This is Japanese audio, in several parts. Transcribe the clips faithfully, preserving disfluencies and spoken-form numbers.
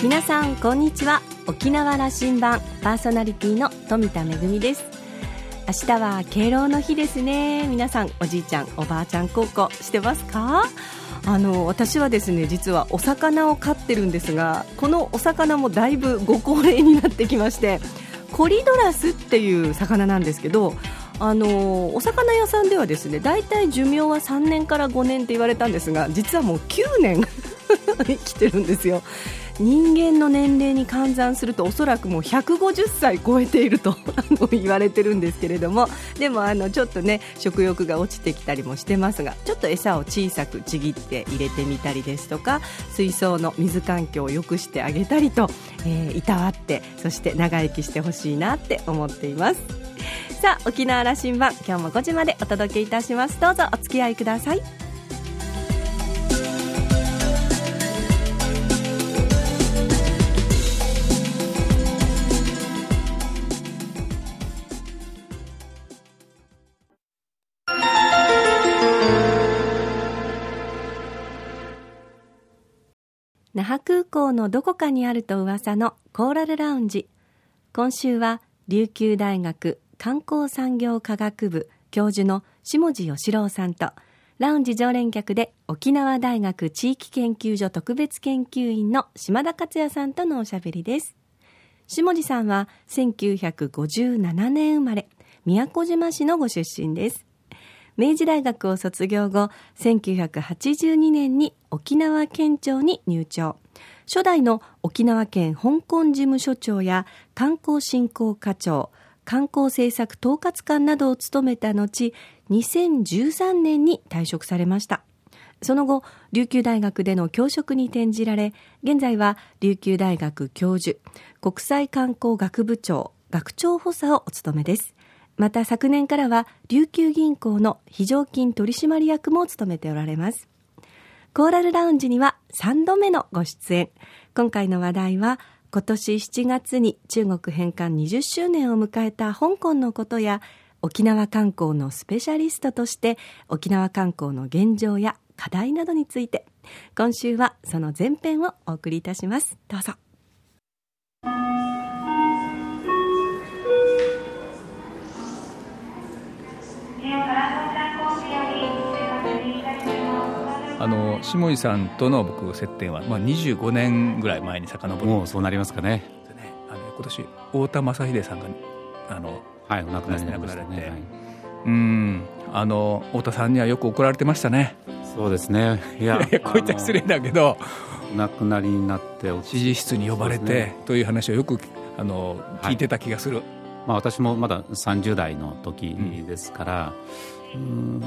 皆さんこんにちは。沖縄羅針盤パーソナリティの富田恵です。明日は敬老の日ですね。皆さんおじいちゃんおばあちゃん孝行してますか？あの私はですね、実はお魚を飼ってるんですが、このお魚もだいぶご高齢になってきまして、コリドラスっていう魚なんですけど、あのお魚屋さんではですね、だいたい寿命はさんねんからごねんって言われたんですが、実はもうきゅうねん生きてるんですよ。人間の年齢に換算するとおそらくもうひゃくごじゅっさい超えていると言われてるんですけれども、でもあのちょっとね、食欲が落ちてきたりもしてますが、ちょっと餌を小さくちぎって入れてみたりですとか、水槽の水環境を良くしてあげたりと、えー、いたわって、そして長生きしてほしいなって思っています。さあ、沖縄羅針盤、今日もごじまでお届けいたします。どうぞお付き合いください。那覇空港のどこかにあると噂のコーラルラウンジ。今週は琉球大学観光産業科学部教授の下地義郎さんと、ラウンジ常連客で沖縄大学地域研究所特別研究員の島田克也さんとのおしゃべりです。下地さんはせんきゅうひゃくごじゅうななねん生まれ、宮古島市のご出身です。明治大学を卒業後、せんきゅうひゃくはちじゅうにねんに沖縄県庁に入庁。初代の沖縄県香港事務所長や観光振興課長、観光政策統括官などを務めた後、にせんじゅうさんねんに退職されました。その後、琉球大学での教職に転じられ、現在は琉球大学教授、国際観光学部長、学長補佐をお務めです。また昨年からは琉球銀行の非常勤取締役も務めておられます。コーラルラウンジにはさんどめのご出演。今回の話題は、今年しちがつに中国返還にじゅっしゅうねんを迎えた香港のことや、沖縄観光のスペシャリストとして沖縄観光の現状や課題などについて、今週はその前編をお送りいたします。どうぞ。あの下地さんとの僕接点は、まあ、にじゅうごねんぐらい前に遡る。もうそうなりますかね。でね、あの今年太田正秀さんがあの、はい、亡くなられて、ね、はい、うん、あの太田さんにはよく怒られてましたね。そうですね。いやこういった失礼だけど、お亡くなりになって支持室に呼ばれて、ね、という話をよくあの聞いてた気がする、はい。まあ、私もまださんじゅうだいの時ですから、うんうん、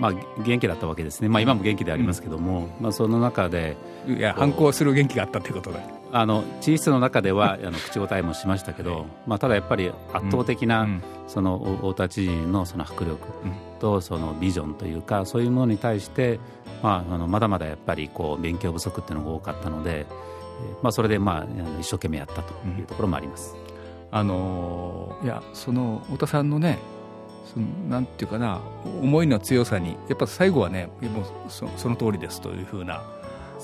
まあ、元気だったわけですね、まあ、今も元気でありますけども、うん、まあ、その中でいや反抗する元気があったということで、あの地質の中ではあの口答えもしましたけど、まあ、ただやっぱり圧倒的な、うん、その太田知事のその迫力とそのビジョンというか、そういうものに対して、まあ、あのまだまだやっぱりこう勉強不足っていうのが多かったので、まあ、それでまあ一生懸命やったというところもあります、うん、あのいやその太田さんのね、そのなんていうかな、思いの強さにやっぱ最後はね、もう そ, その通りですというふうな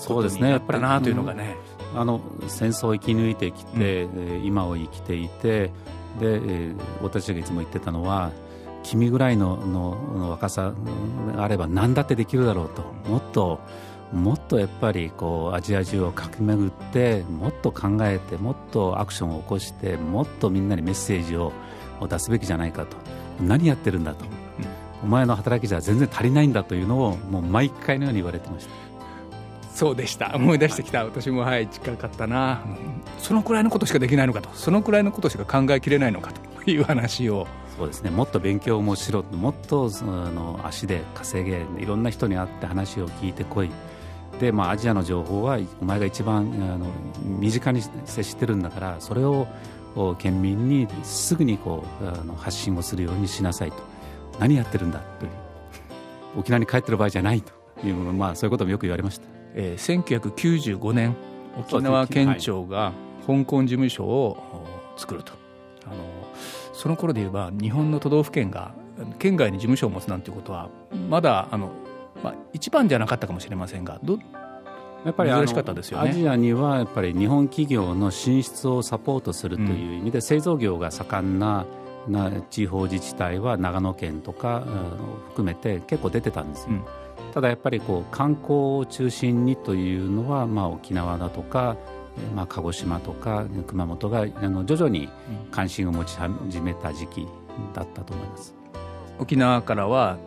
ことになったなというのが ね, ね、うん、あの戦争を生き抜いてきて、うん、今を生きていて、で私たちがいつも言ってたのは、君ぐらい の, の, の若さがあれば何だってできるだろうと、もっともっとやっぱりこうアジア中を駆け巡って、もっと考えて、もっとアクションを起こして、もっとみんなにメッセージを出すべきじゃないかと、何やってるんだと、うん、お前の働きじゃ全然足りないんだというのをもう毎回のように言われてました。そうでした。思い出してきた。私も、はい、近かったな、うん、そのくらいのことしかできないのかと、そのくらいのことしか考えきれないのかという話を。そうですね、もっと勉強もしろ、もっとその足で稼げ、いろんな人に会って話を聞いてこいで、まあ、アジアの情報はお前が一番あの身近に接してるんだから、それを県民にすぐにこうあの発信をするようにしなさいと、何やってるんだという、沖縄に帰ってる場合じゃないという、まあ、そういうこともよく言われました、えー、せんきゅうひゃくきゅうじゅうごねん沖縄県庁が香港事務所を作ると、あのその頃で言えば日本の都道府県が県外に事務所を持つなんていうことはまだあの、まあ、一番じゃなかったかもしれませんが、どやっぱり珍しかったですよね。アジアにはやっぱり日本企業の進出をサポートするという意味で、うん、製造業が盛んな地方自治体は長野県とか、うん、含めて結構出てたんですよ、うん、ただやっぱりこう観光を中心にというのは、まあ、沖縄だとか、まあ、鹿児島とか熊本があの徐々に関心を持ち始めた時期だったと思います、うん、沖縄からは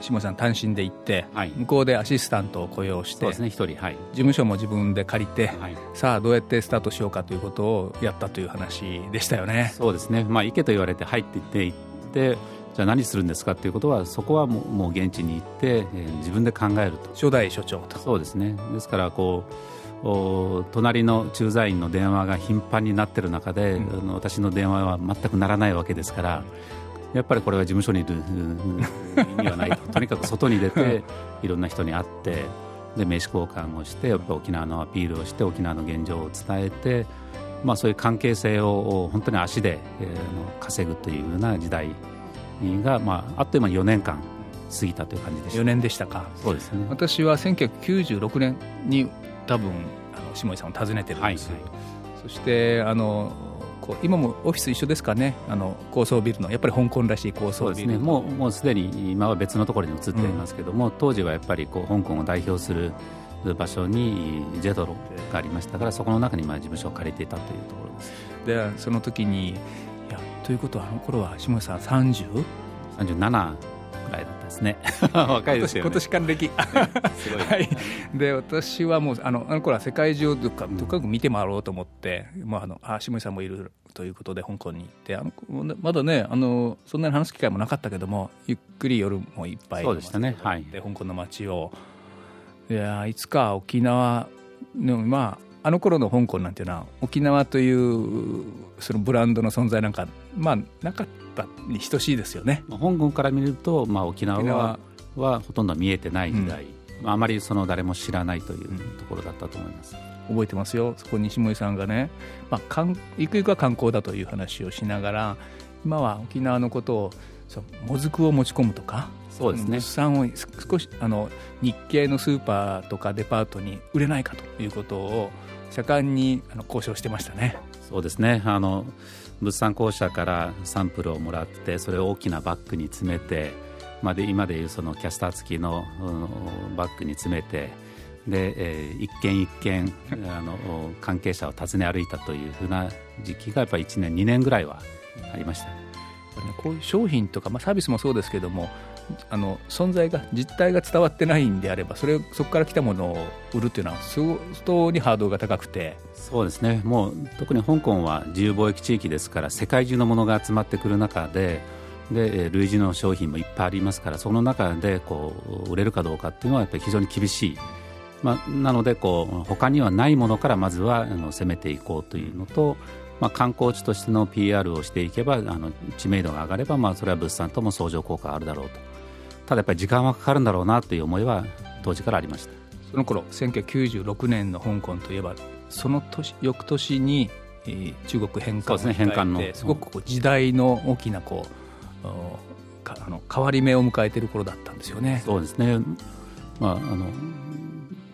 下さん単身で行って、はい、向こうでアシスタントを雇用して、そうですね、一人、はい、事務所も自分で借りて、はい、さあどうやってスタートしようかということをやったという話でしたよね。そうですね、まあ、行けと言われて入って行って行ってじゃあ何するんですかということはそこはも う, もう現地に行って、えー、自分で考えると。初代所長と。そうですね、ですからこう隣の駐在員の電話が頻繁になっている中で、うん、あの私の電話は全くならないわけですから、うんやっぱりこれは事務所にいる意味はないととにかく外に出ていろんな人に会ってで名刺交換をしてやっぱ沖縄のアピールをして沖縄の現状を伝えて、まあ、そういう関係性を本当に足で、えー、稼ぐというような時代が、まあ、あっという間によねんかん過ぎたという感じでした。よねんでしたか。そうですね、私はせんきゅうひゃくきゅうじゅうろくねんに多分あの下井さんを訪ねてるんです、はいはい、そしてあの今もオフィス一緒ですかね。あの高層ビルのやっぱり香港らしい高層ビル。そうですね、もう、もうすでに今は別のところに移っていますけども、うん、当時はやっぱりこう香港を代表する場所にジェトロがありましたからそこの中にまあ事務所を借りていたというところです。でその時にいやということはあの頃は下井さん さんじゅう？ さんじゅうななくらいだったですね若いですよね今年還暦すごい、ねはい、で私はもうあのあの頃は世界中をどっかどっか見て回ろうと思って、うんまあ、あのあ下井さんもいるということで香港に行ってあのまだねあのそんなに話す機会もなかったけどもゆっくり夜もいっぱいそうでしたね、はい、で香港の街をいやいつか沖縄のまああの頃の香港なんていうのは沖縄というそのブランドの存在なんか、まあ、なかったに等しいですよね。香港から見ると、まあ、沖縄は、沖縄はほとんど見えてない時代、うん、あまりその誰も知らないというところだったと思います、うん、覚えてますよ。そこに下井さんがね、まあ、かんゆくゆくは観光だという話をしながら今は沖縄のことをもずくを持ち込むとかそうですね、物産を少しあの日系のスーパーとかデパートに売れないかということを盛んにあの交渉してましたね。そうですね、あの物産公社からサンプルをもらってそれを大きなバッグに詰めて、まあ、で今でいうそのキャスター付きの、うん、バッグに詰めてで、えー、一軒一軒あの関係者を訪ね歩いたというふうな時期がやっぱりいちねんにねんぐらいはありました、ね。こういう商品とか、まあ、サービスもそうですけどもあの存在が実態が伝わってないんであれば そ, れそこから来たものを売るというのは相当にハードルが高くて。そうですね、もう特に香港は自由貿易地域ですから世界中のものが集まってくる中 で, で類似の商品もいっぱいありますからその中でこう売れるかどうかっていうのはやっぱり非常に厳しい、まあ、なのでこう他にはないものからまずはあの攻めていこうというのと、まあ、観光地としての ピーアール をしていけばあの知名度が上がれば、まあ、それは物産とも相乗効果があるだろうと。ただやっぱり時間はかかるんだろうなという思いは当時からありました。その頃せんきゅうひゃくきゅうじゅうろくねんの香港といえばその年翌年に、えー、中国返還を迎えて、すごくこう時代の大きなこうあの変わり目を迎えている頃だったんですよね。そうですね、まあ、あの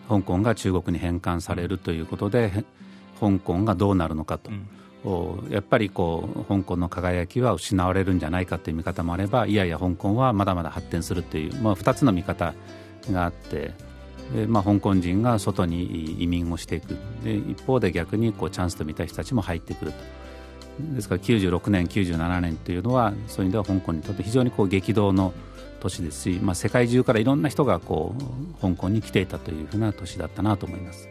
香港が中国に返還されるということで香港がどうなるのかと、うんやっぱりこう香港の輝きは失われるんじゃないかという見方もあればいやいや香港はまだまだ発展するという、まあ、ふたつの見方があって、まあ、香港人が外に移民をしていくで一方で逆にこうチャンスと見た人たちも入ってくると。ですからきゅうじゅうろくねんきゅうじゅうななねんというのはそういう意味では香港にとって非常にこう激動の年ですし、まあ、世界中からいろんな人がこう香港に来ていたというふうな年だったなと思います。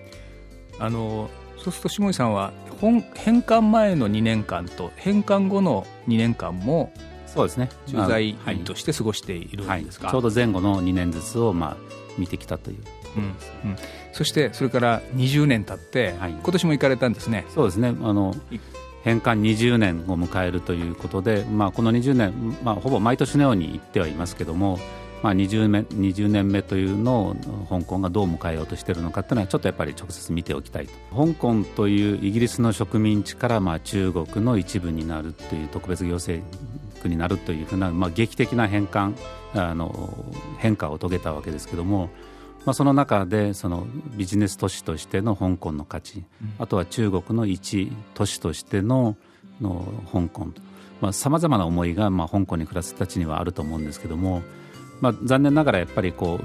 あのそうすると下井さんは本返還前のにねんかんと返還後のにねんかんもそうですね駐在員として過ごしているんですか。はいはい、ちょうど前後のにねんずつをまあ見てきたということです、ねうんうん、そしてそれからにじゅうねん経って、はい、今年も行かれたんですね。そうですね、あの返還にじゅうねんを迎えるということで、まあ、このにじゅうねん、まあ、ほぼ毎年のように行ってはいますけども、まあ、にじゅうねんめというのを香港がどう迎えようとしているのかというのはちょっとやっぱり直接見ておきたいと。香港というイギリスの植民地からまあ中国の一部になるという特別行政区になるというふうな、まあ、劇的な変換あの変化を遂げたわけですけども、まあ、その中でそのビジネス都市としての香港の価値、あとは中国の一都市としての、の香港、まあ、様々な思いがまあ香港に暮らす人たちにはあると思うんですけども、まあ、残念ながらやっぱりこ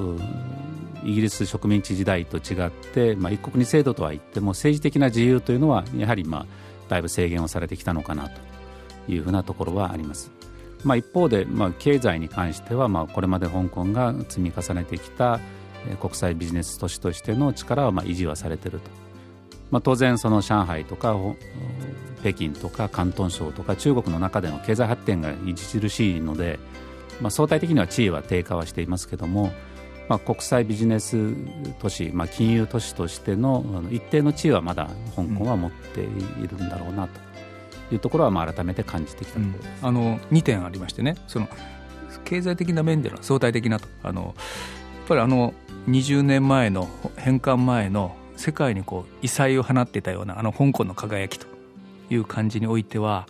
うイギリス植民地時代と違って、まあ、一国二制度とは言っても政治的な自由というのはやはりまあだいぶ制限をされてきたのかなというふうなところはあります。まあ、一方でまあ経済に関してはまあこれまで香港が積み重ねてきた国際ビジネス都市としての力はまあ維持はされていると、まあ、当然その上海とか北京とか広東省とか中国の中での経済発展が著しいので、まあ、相対的には地位は低下はしていますけども、まあ、国際ビジネス都市、まあ、金融都市としての一定の地位はまだ香港は持っているんだろうなというところはまあ改めて感じてきたところです。うん、あのにてんありましてね、その経済的な面での相対的なと、あのやっぱりあのにじゅうねんまえの返還前の世界にこう異彩を放っていたようなあの香港の輝きという感じにおいては、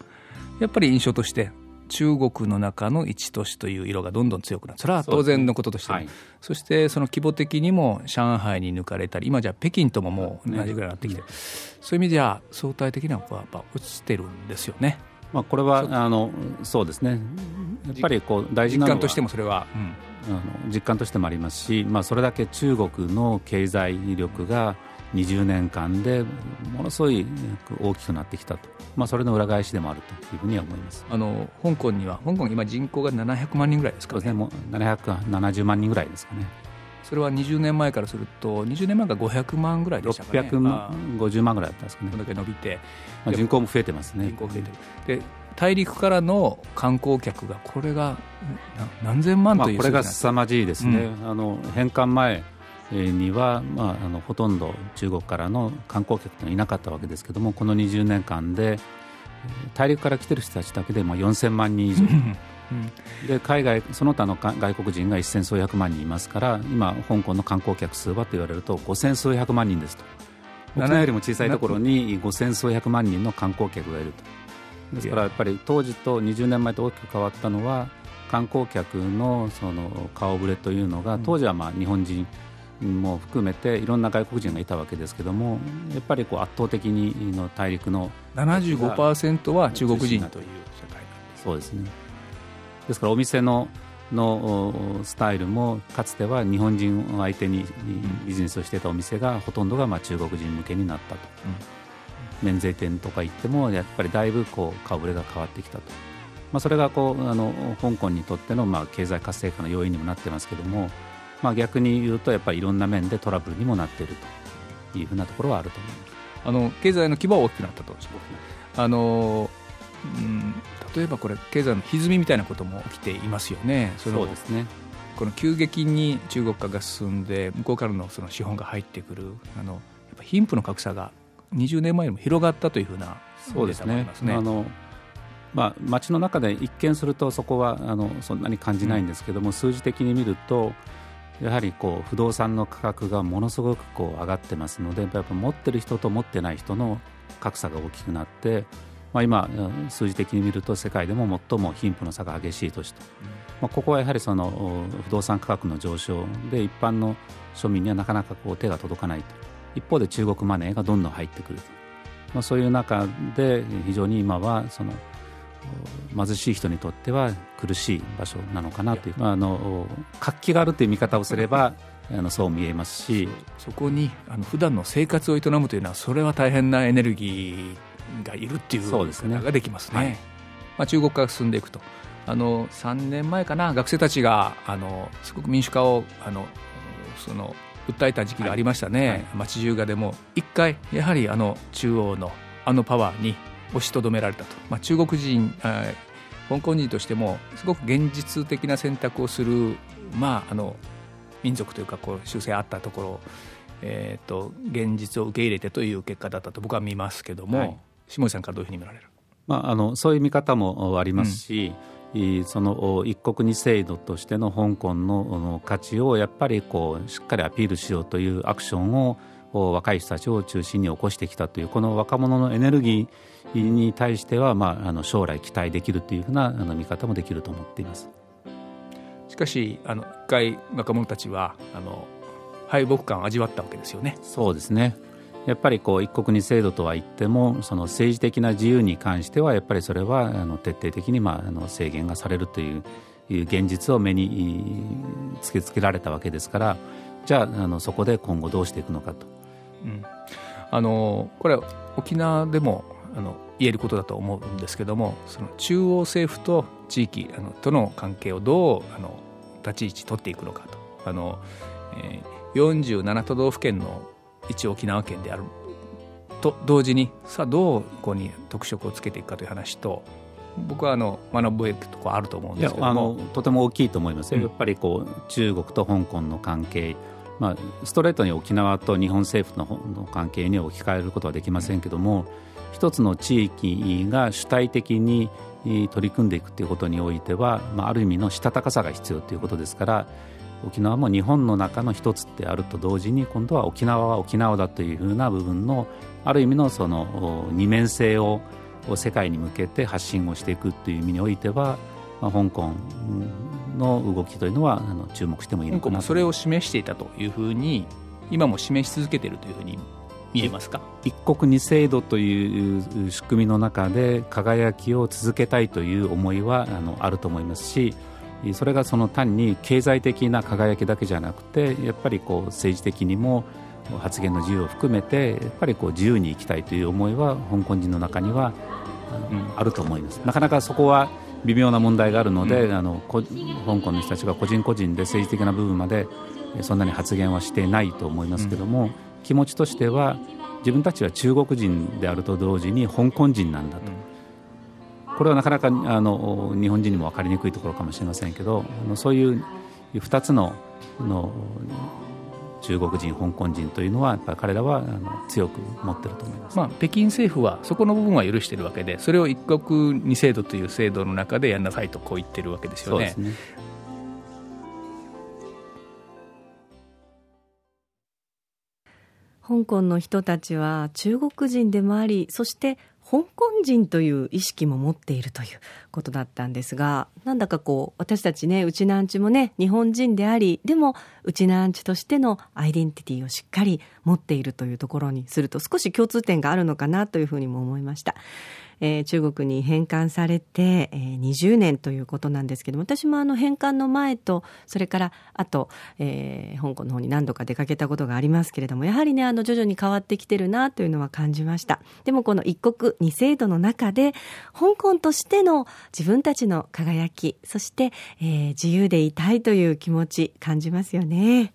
やっぱり印象として中国の中の一都市という色がどんどん強くなる、それは当然のこととして、はい、そしてその規模的にも上海に抜かれたり、今じゃ北京とももう同じぐらいになってきて、ね、そういう意味では相対的にはやっぱ落ちてるんですよね。まあ、これはあのそうですね、やっぱりこう大事なのは実感としてもそれは、うん実感としてもありますし、まあ、それだけ中国の経済力がにじゅうねんかんでものすごい大きくなってきたと、まあ、それの裏返しでもあるというふうには思います。あの香港には香港今人口がななひゃくまんにんぐらいですかね。そうですね、もうななひゃくななじゅうまんにんぐらいですかね。それはにじゅうねんまえからするとにじゅうねんまえがごひゃくまんぐらいでしたかね。ろっぴゃくごじゅうまんぐらいだったんですかね。これだけ伸びて、まあ、人口も増えてますね。人口増えてる。で大陸からの観光客がこれが何千万という、まあ、これが凄まじいですね。うん、あの返還前には、まあ、あのほとんど中国からの観光客がいなかったわけですけども、このにじゅうねんかんで大陸から来てる人たちだけで、まあ、よんせんまんにんいじょうで海外その他の外国人がせんすうひゃくまんにんいますから、今香港の観光客数はと言われるとごせんすうひゃくまんにんですと。沖縄よりも小さいところにごせんすうひゃくまんにんの観光客がいると。ですからやっぱり当時とにじゅうねんまえと大きく変わったのは、観光客のその顔ぶれというのが、当時はまあ日本人も含めていろんな外国人がいたわけですけども、やっぱりこう圧倒的にの大陸の ななじゅうごパーセント は中国人という社会なんです。そうですね。ですからお店 の, のスタイルも、かつては日本人を相手にビジネスをしていたお店がほとんどがまあ中国人向けになったと、うん免税店とか行ってもやっぱりだいぶこう顔ぶれが変わってきたと、まあ、それがこうあの香港にとってのまあ経済活性化の要因にもなってますけども、まあ、逆に言うとやっぱりいろんな面でトラブルにもなっているというふうなところはあると思います。あの経済の規模は大きくなったと、あの、うん、例えばこれ経済の歪みみたいなことも起きていますよね。そのそうですね、この急激に中国化が進んで向こうから の, その資本が入ってくる、あのやっぱ貧富の格差がにじゅうねんまえよりも広がったというふうな、そうですね、あの、まあ、街の中で一見するとそこはあのそんなに感じないんですけども、うん、数字的に見るとやはりこう不動産の価格がものすごくこう上がってますので、やっぱり持ってる人と持ってない人の格差が大きくなって、まあ、今数字的に見ると世界でも最も貧富の差が激しい都市と、うんまあ、ここはやはりその不動産価格の上昇で一般の庶民にはなかなかこう手が届かないと、一方で中国マネーがどんどん入ってくる、まあ、そういう中で非常に今はその貧しい人にとっては苦しい場所なのかなという、まあ、あの活気があるという見方をすればあのそう見えますし、 そ, そこにあの普段の生活を営むというのはそれは大変なエネルギーがいるというのができますね。そうですね、はいまあ、中国化が進んでいくと、あのさんねんまえかな、学生たちがあのすごく民主化をあのその訴えた時期がありましたね。はいはい、街中がでも一回やはりあの中央のあのパワーに押しとどめられたと、まあ、中国人、えー、香港人としてもすごく現実的な選択をする、まあ、あの民族というかこう習性あったところ、えー、と現実を受け入れてという結果だったと僕は見ますけども、はい、下井さんからどういうふうに見られる？まあ、あのそういう見方もありますし、うんその一国二制度としての香港の価値をやっぱりこうしっかりアピールしようというアクションを若い人たちを中心に起こしてきたという、この若者のエネルギーに対しては、まあ、あの将来期待できるというふうなあの見方もできると思っています。しかしあの一回若者たちはあの敗北感を味わったわけですよね。そうですね。やっぱりこう一国二制度とは言っても、その政治的な自由に関してはやっぱりそれはあの徹底的にまああの制限がされるという現実を目に突きつけられたわけですから、じゃあ、 あのそこで今後どうしていくのかと、うん、あのこれは沖縄でもあの言えることだと思うんですけども、その中央政府と地域あのとの関係をどうあの立ち位置取っていくのかと、あの、えー、よんじゅうなな都道府県の一応沖縄県であると同時に、さあどうここに特色をつけていくかという話と、僕はあの学ぶべきところあると思うんですけども、あのとても大きいと思いますよ。やっぱりこう中国と香港の関係、まあ、ストレートに沖縄と日本政府 の, の関係に置き換えることはできませんけども、一つの地域が主体的に取り組んでいくということにおいては、まあ、ある意味のしたたかさが必要ということですから、沖縄も日本の中の一つであると同時に、今度は沖縄は沖縄だというふうな部分のある意味 の, その二面性を世界に向けて発信をしていくという意味においては、まあ、香港の動きというのはあの注目してもいいのかなと。香港もそれを示していたというふうに、今も示し続けているというふうに見えますか。一国二制度という仕組みの中で輝きを続けたいという思いは あのあると思いますし、それがその単に経済的な輝きだけじゃなくて、やっぱりこう政治的にも発言の自由を含めて、やっぱりこう自由に生きたいという思いは香港人の中にはあると思います。なかなかそこは微妙な問題があるので、うん、あの香港の人たちが個人個人で政治的な部分までそんなに発言はしてないと思いますけども、うん、気持ちとしては自分たちは中国人であると同時に香港人なんだと、うん、これはなかなかあの日本人にも分かりにくいところかもしれませんけど、あのそういうふたつ の, の中国人、香港人というのはやっぱり彼らは強く持っていると思います。まあ、北京政府はそこの部分は許しているわけで、それを一国二制度という制度の中でやんなさいとこう言っているわけですよね。そうですね。香港の人たちは中国人でもあり、そして香港人という意識も持っているということだったんですが、なんだかこう私たちね、ウチナーンチュもね、日本人であり、でもウチナーンチュとしてのアイデンティティをしっかり持っているというところにすると、少し共通点があるのかなというふうにも思いました。えー、中国に返還されて、えー、にじゅうねんということなんですけども、私もあの返還の前と、それからあと、えー、香港の方に何度か出かけたことがありますけれども、やはりね、あの徐々に変わってきてるなというのは感じました。でもこの一国二制度の中で、香港としての自分たちの輝き、そして、えー、自由でいたいという気持ち感じますよね。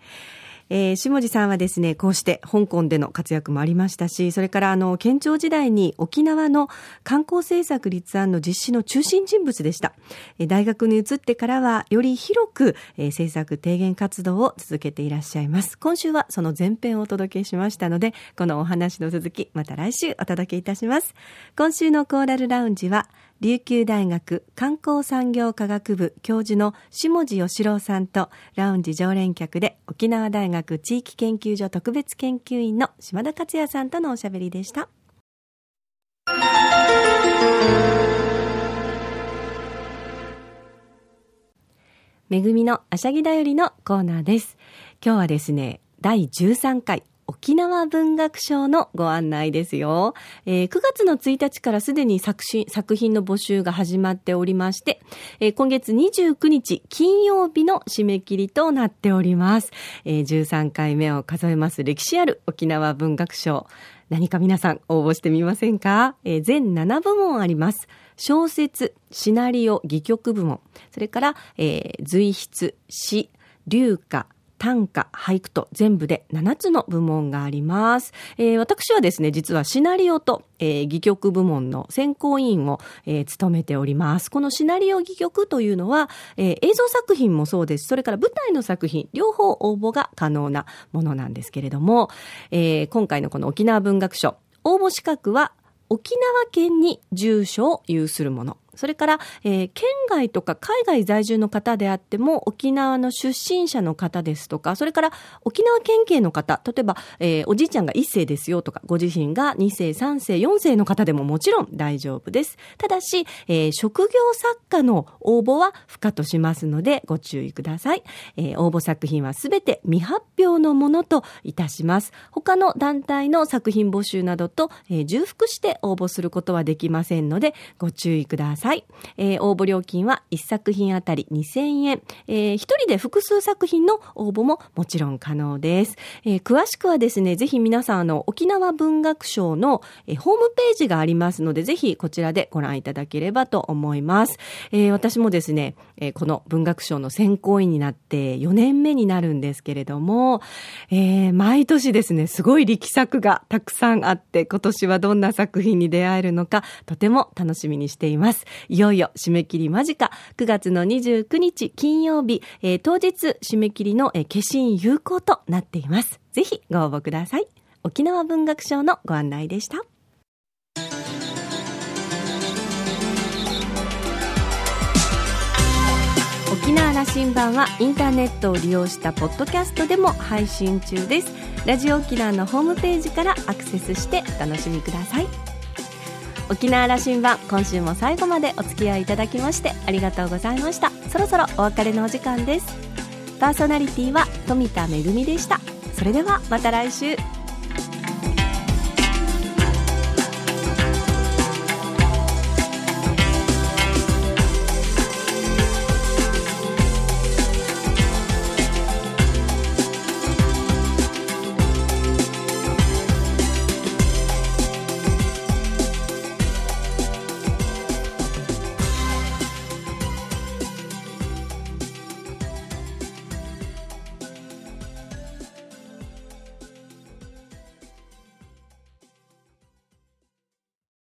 えー、下地さんはですね、こうして香港での活躍もありましたし、それからあの県庁時代に沖縄の観光政策立案の実施の中心人物でした。えー、大学に移ってからはより広く、えー、政策提言活動を続けていらっしゃいます。今週はその前編をお届けしましたので、このお話の続き、また来週お届けいたします。今週のコーラルラウンジは、琉球大学観光産業科学部教授の下地義郎さんと、ラウンジ常連客で沖縄大学地域研究所特別研究員の島田克也さんとのおしゃべりでした。めぐみのあしゃぎだよりのコーナーです。今日はですね、だいじゅうさんかい沖縄文学賞のご案内ですよ。えー、くがつのついたちからすでに 作, 作品の募集が始まっておりまして、えー、今月にじゅうくにち金曜日の締め切りとなっております。えー、じゅうさんかいめを数えます歴史ある沖縄文学賞、何か皆さん応募してみませんか。えー、全なな部門あります。小説、シナリオ、戯曲部門、それから、えー、随筆、詩、流歌、短歌、俳句と、全部でななつの部門があります。えー、私はですね、実はシナリオと、えー、戯曲部門の選考委員を、えー、務めております。このシナリオ、戯曲というのは、えー、映像作品もそうです。それから舞台の作品、両方応募が可能なものなんですけれども、えー、今回のこの沖縄文学賞、応募資格は沖縄県に住所を有するもの、それから、えー、県外とか海外在住の方であっても沖縄の出身者の方ですとか、それから沖縄県警の方、例えば、えー、おじいちゃんがいっせいですよとか、ご自身がにせいさんせいよんせいの方でももちろん大丈夫です。ただし、えー、職業作家の応募は不可としますのでご注意ください。えー、応募作品はすべて未発表のものといたします。他の団体の作品募集などと、えー、重複して応募することはできませんのでご注意ください。えー、応募料金はいっさくひんあたりにせんえん、えー、ひとりで複数作品の応募ももちろん可能です。えー、詳しくはですね、ぜひ皆さんあの沖縄文学賞の、えー、ホームページがありますので、ぜひこちらでご覧いただければと思います。えー、私もですね、えー、この文学賞の選考委員になってよねんめになるんですけれども、えー、毎年ですねすごい力作がたくさんあって、今年はどんな作品に出会えるのかとても楽しみにしています。いよいよ締め切り間近、くがつのにじゅうくにち金曜日、えー、当日締め切りの、えー、消印有効となっています。ぜひご応募ください。沖縄文学賞のご案内でした。沖縄羅針盤はインターネットを利用したポッドキャストでも配信中です。ラジオ沖縄のホームページからアクセスしてお楽しみください。沖縄羅針盤、今週も最後までお付き合いいただきましてありがとうございました。そろそろお別れのお時間です。パーソナリティは富田恵でした。それではまた来週。